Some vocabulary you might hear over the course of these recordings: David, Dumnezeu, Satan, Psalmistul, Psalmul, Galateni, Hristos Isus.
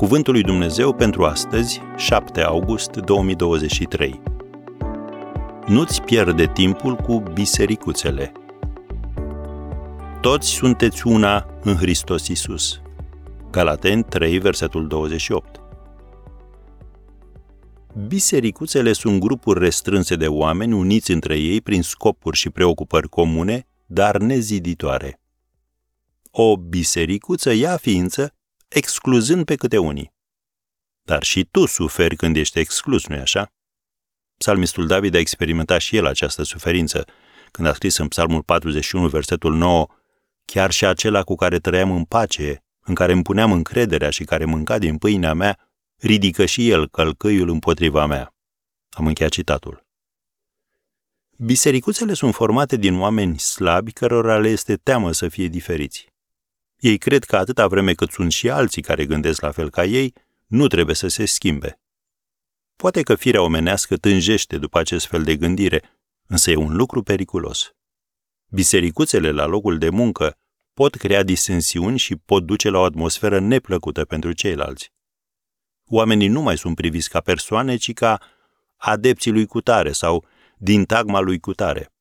Cuvântul lui Dumnezeu pentru astăzi, 7 august 2023. Nu-ți pierde timpul cu bisericuțele. Toți sunteți una în Hristos Isus. Galateni 3, versetul 28. Bisericuțele sunt grupuri restrânse de oameni uniți între ei prin scopuri și preocupări comune, dar neziditoare. O bisericuță ia ființă, excluzând pe câte unii. Dar și tu suferi când ești exclus, nu-i așa? Psalmistul David a experimentat și el această suferință, când a scris în Psalmul 41, versetul 9, chiar și acela cu care trăiam în pace, în care îmi puneam încrederea și care mânca din pâinea mea, ridică și el călcâiul împotriva mea. Am încheiat citatul. Bisericuțele sunt formate din oameni slabi cărora le este teamă să fie diferiți. Ei cred că atâta vreme cât sunt și alții care gândesc la fel ca ei, nu trebuie să se schimbe. Poate că firea omenească tânjește după acest fel de gândire, însă e un lucru periculos. Bisericuțele la locul de muncă pot crea disensiuni și pot duce la o atmosferă neplăcută pentru ceilalți. Oamenii nu mai sunt priviți ca persoane, ci ca adepții lui cutare sau din tagma lui cutare.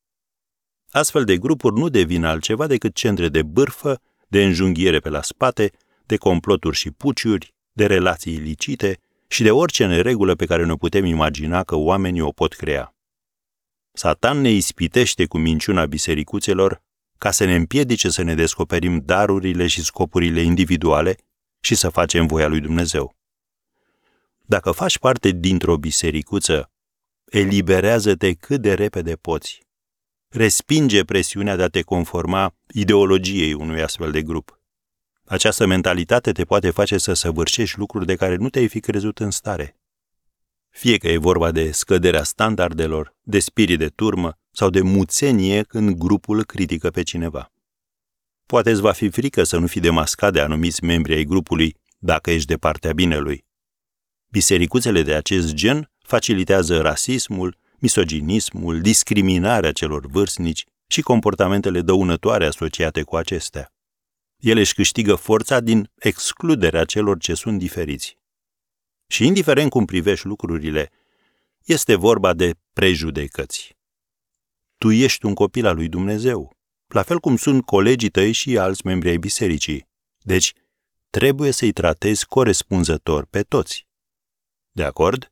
Astfel de grupuri nu devin altceva decât centre de bârfă, de înjunghiere pe la spate, de comploturi și puciuri, de relații ilicite și de orice neregulă pe care ne putem imagina că oamenii o pot crea. Satan ne ispitește cu minciuna bisericuțelor ca să ne împiedice să ne descoperim darurile și scopurile individuale și să facem voia lui Dumnezeu. Dacă faci parte dintr-o bisericuță, eliberează-te cât de repede poți. Respinge presiunea de a te conforma ideologiei unui astfel de grup. Această mentalitate te poate face să săvârșești lucruri de care nu te-ai fi crezut în stare. Fie că e vorba de scăderea standardelor, de spirit de turmă sau de muțenie când grupul critică pe cineva. Poate îți va fi frică să nu fii demascat de anumiți membri ai grupului dacă ești de partea binelui. Bisericuțele de acest gen facilitează rasismul, misoginismul, discriminarea celor vârstnici și comportamentele dăunătoare asociate cu acestea. Ele își câștigă forța din excluderea celor ce sunt diferiți. Și indiferent cum privești lucrurile, este vorba de prejudecăți. Tu ești un copil al lui Dumnezeu, la fel cum sunt colegii tăi și alți membri ai bisericii, deci trebuie să-i tratezi corespunzător pe toți. De acord?